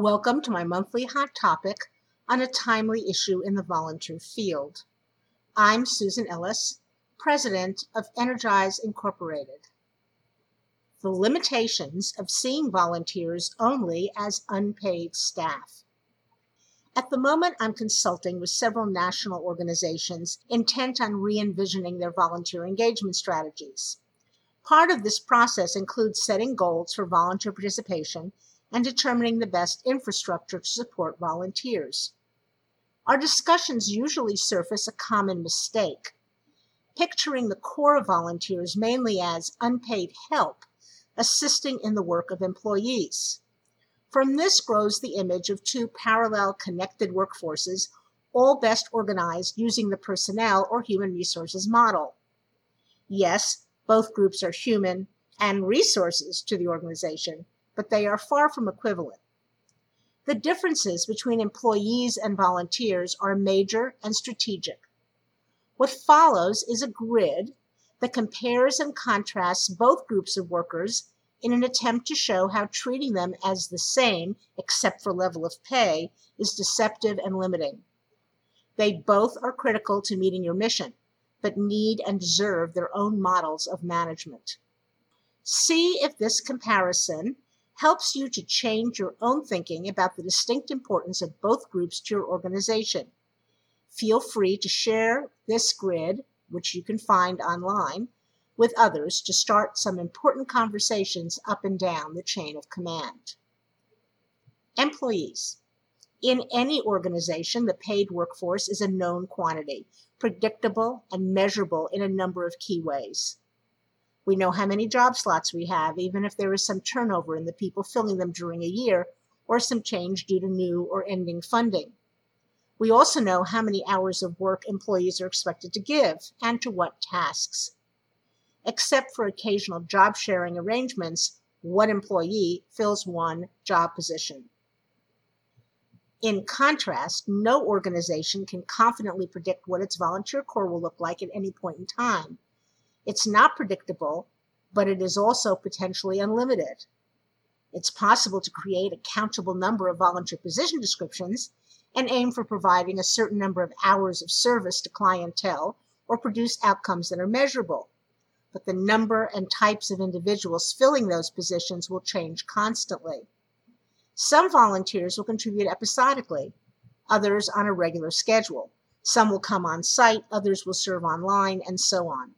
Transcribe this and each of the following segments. Welcome to my monthly hot topic on a timely issue in the volunteer field. I'm Susan Ellis, president of Energize, Incorporated. The limitations of seeing volunteers only as unpaid staff. At the moment, I'm consulting with several national organizations intent on re-envisioning their volunteer engagement strategies. Part of this process includes setting goals for volunteer participation and determining the best infrastructure to support volunteers. Our discussions usually surface a common mistake, picturing the core volunteers mainly as unpaid help, assisting in the work of employees. From this grows the image of two parallel connected workforces, all best organized using the personnel or human resources model. Yes, both groups are human and resources to the organization, but they are far from equivalent. The differences between employees and volunteers are major and strategic. What follows is a grid that compares and contrasts both groups of workers in an attempt to show how treating them as the same, except for level of pay, is deceptive and limiting. They both are critical to meeting your mission, but need and deserve their own models of management. See if this comparison helps you to change your own thinking about the distinct importance of both groups to your organization. Feel free to share this grid, which you can find online, with others to start some important conversations up and down the chain of command. Employees. In any organization, the paid workforce is a known quantity, predictable and measurable in a number of key ways. We know how many job slots we have, even if there is some turnover in the people filling them during a year or some change due to new or ending funding. We also know how many hours of work employees are expected to give and to what tasks. Except for occasional job sharing arrangements, one employee fills one job position. In contrast, no organization can confidently predict what its volunteer corps will look like at any point in time. It's not predictable, but it is also potentially unlimited. It's possible to create a countable number of volunteer position descriptions and aim for providing a certain number of hours of service to clientele or produce outcomes that are measurable. But the number and types of individuals filling those positions will change constantly. Some volunteers will contribute episodically, others on a regular schedule. Some will come on site, others will serve online, and so on.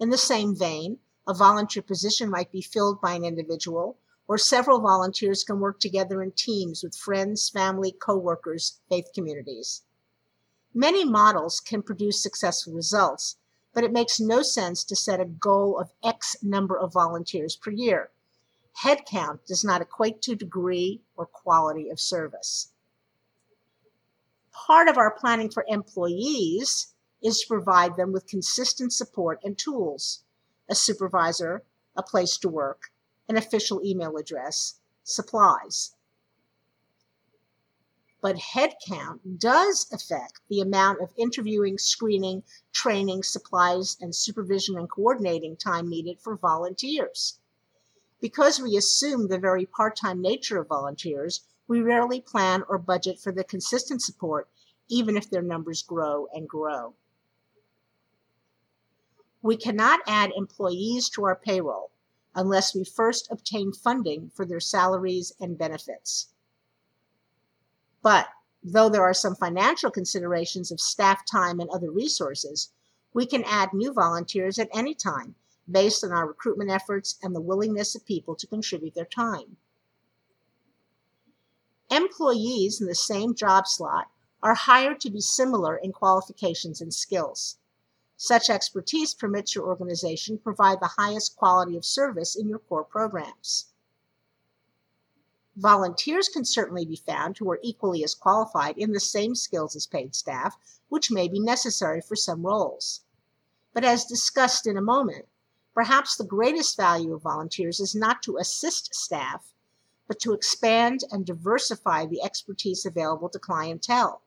In the same vein, a volunteer position might be filled by an individual, or several volunteers can work together in teams with friends, family, co-workers, faith communities. Many models can produce successful results, but it makes no sense to set a goal of X number of volunteers per year. Headcount does not equate to degree or quality of service. Part of our planning for employees is to provide them with consistent support and tools, a supervisor, a place to work, an official email address, supplies. But headcount does affect the amount of interviewing, screening, training, supplies, and supervision and coordinating time needed for volunteers. Because we assume the very part-time nature of volunteers, we rarely plan or budget for the consistent support, even if their numbers grow and grow. We cannot add employees to our payroll unless we first obtain funding for their salaries and benefits. But though there are some financial considerations of staff time and other resources, we can add new volunteers at any time based on our recruitment efforts and the willingness of people to contribute their time. Employees in the same job slot are hired to be similar in qualifications and skills. Such expertise permits your organization to provide the highest quality of service in your core programs. Volunteers can certainly be found who are equally as qualified in the same skills as paid staff, which may be necessary for some roles. But as discussed in a moment, perhaps the greatest value of volunteers is not to assist staff, but to expand and diversify the expertise available to clientele.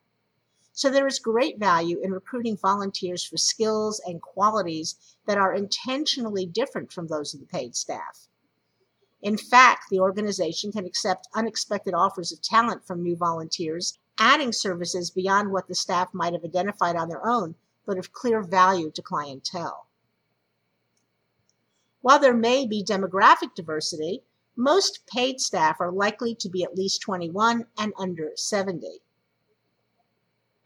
So there is great value in recruiting volunteers for skills and qualities that are intentionally different from those of the paid staff. In fact, the organization can accept unexpected offers of talent from new volunteers, adding services beyond what the staff might have identified on their own, but of clear value to clientele. While there may be demographic diversity, most paid staff are likely to be at least 21 and under 70.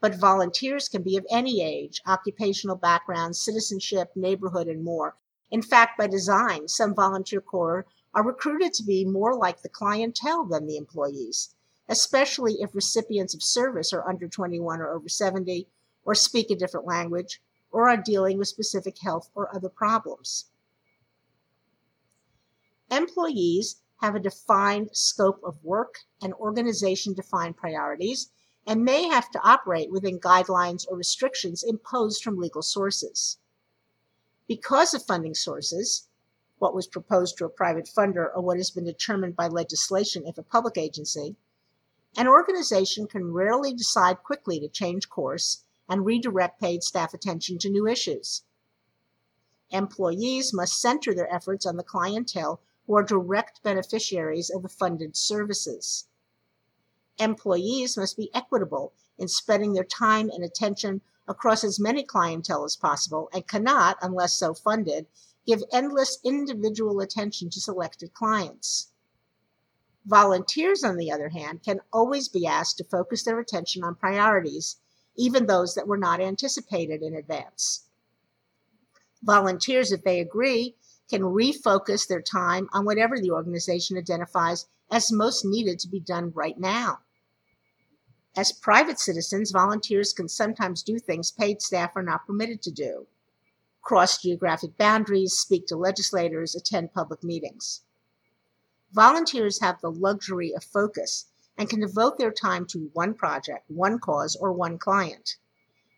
But volunteers can be of any age, occupational background, citizenship, neighborhood, and more. In fact, by design, some volunteer corps are recruited to be more like the clientele than the employees, especially if recipients of service are under 21 or over 70, or speak a different language, or are dealing with specific health or other problems. Employees have a defined scope of work and organization-defined priorities and may have to operate within guidelines or restrictions imposed from legal sources. Because of funding sources, what was proposed to a private funder or what has been determined by legislation if a public agency, an organization can rarely decide quickly to change course and redirect paid staff attention to new issues. Employees must center their efforts on the clientele who are direct beneficiaries of the funded services. Employees must be equitable in spending their time and attention across as many clientele as possible and cannot, unless so funded, give endless individual attention to selected clients. Volunteers, on the other hand, can always be asked to focus their attention on priorities, even those that were not anticipated in advance. Volunteers, if they agree, can refocus their time on whatever the organization identifies as most needed to be done right now. As private citizens, volunteers can sometimes do things paid staff are not permitted to do: cross geographic boundaries, speak to legislators, attend public meetings. Volunteers have the luxury of focus and can devote their time to one project, one cause, or one client.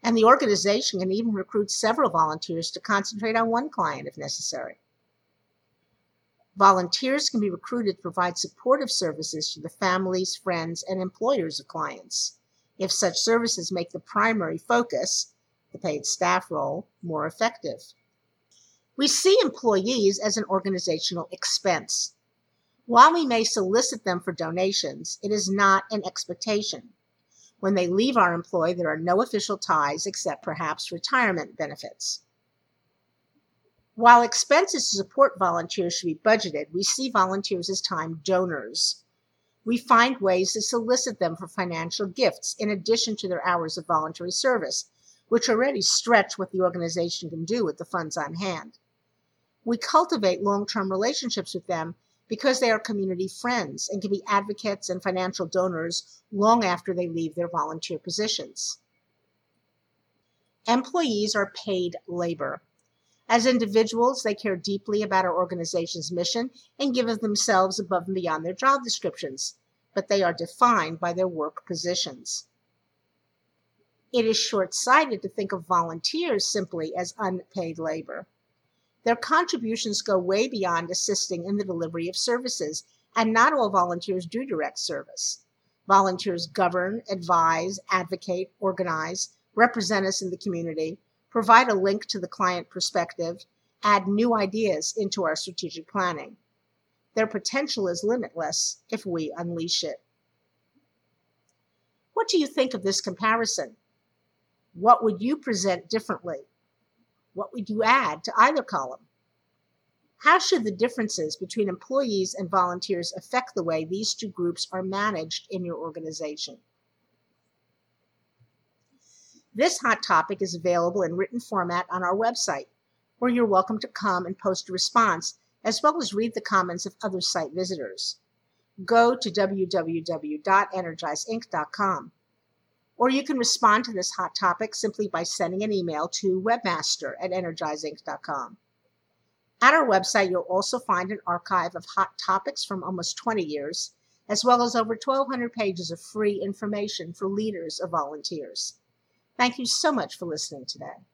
And the organization can even recruit several volunteers to concentrate on one client if necessary. Volunteers can be recruited to provide supportive services to the families, friends, and employers of clients, if such services make the primary focus, the paid staff role, more effective. We see employees as an organizational expense. While we may solicit them for donations, it is not an expectation. When they leave our employ, there are no official ties except perhaps retirement benefits. While expenses to support volunteers should be budgeted, we see volunteers as time donors. We find ways to solicit them for financial gifts in addition to their hours of voluntary service, which already stretch what the organization can do with the funds on hand. We cultivate long-term relationships with them because they are community friends and can be advocates and financial donors long after they leave their volunteer positions. Employees are paid labor. As individuals, they care deeply about our organization's mission and give of themselves above and beyond their job descriptions, but they are defined by their work positions. It is short-sighted to think of volunteers simply as unpaid labor. Their contributions go way beyond assisting in the delivery of services, and not all volunteers do direct service. Volunteers govern, advise, advocate, organize, represent us in the community, provide a link to the client perspective, add new ideas into our strategic planning. Their potential is limitless if we unleash it. What do you think of this comparison? What would you present differently? What would you add to either column? How should the differences between employees and volunteers affect the way these two groups are managed in your organization? This hot topic is available in written format on our website, where you're welcome to come and post a response, as well as read the comments of other site visitors. Go to www.energizeinc.com. Or you can respond to this hot topic simply by sending an email to webmaster@energizeinc.com. At our website, you'll also find an archive of hot topics from almost 20 years, as well as over 1,200 pages of free information for leaders or volunteers. Thank you so much for listening today.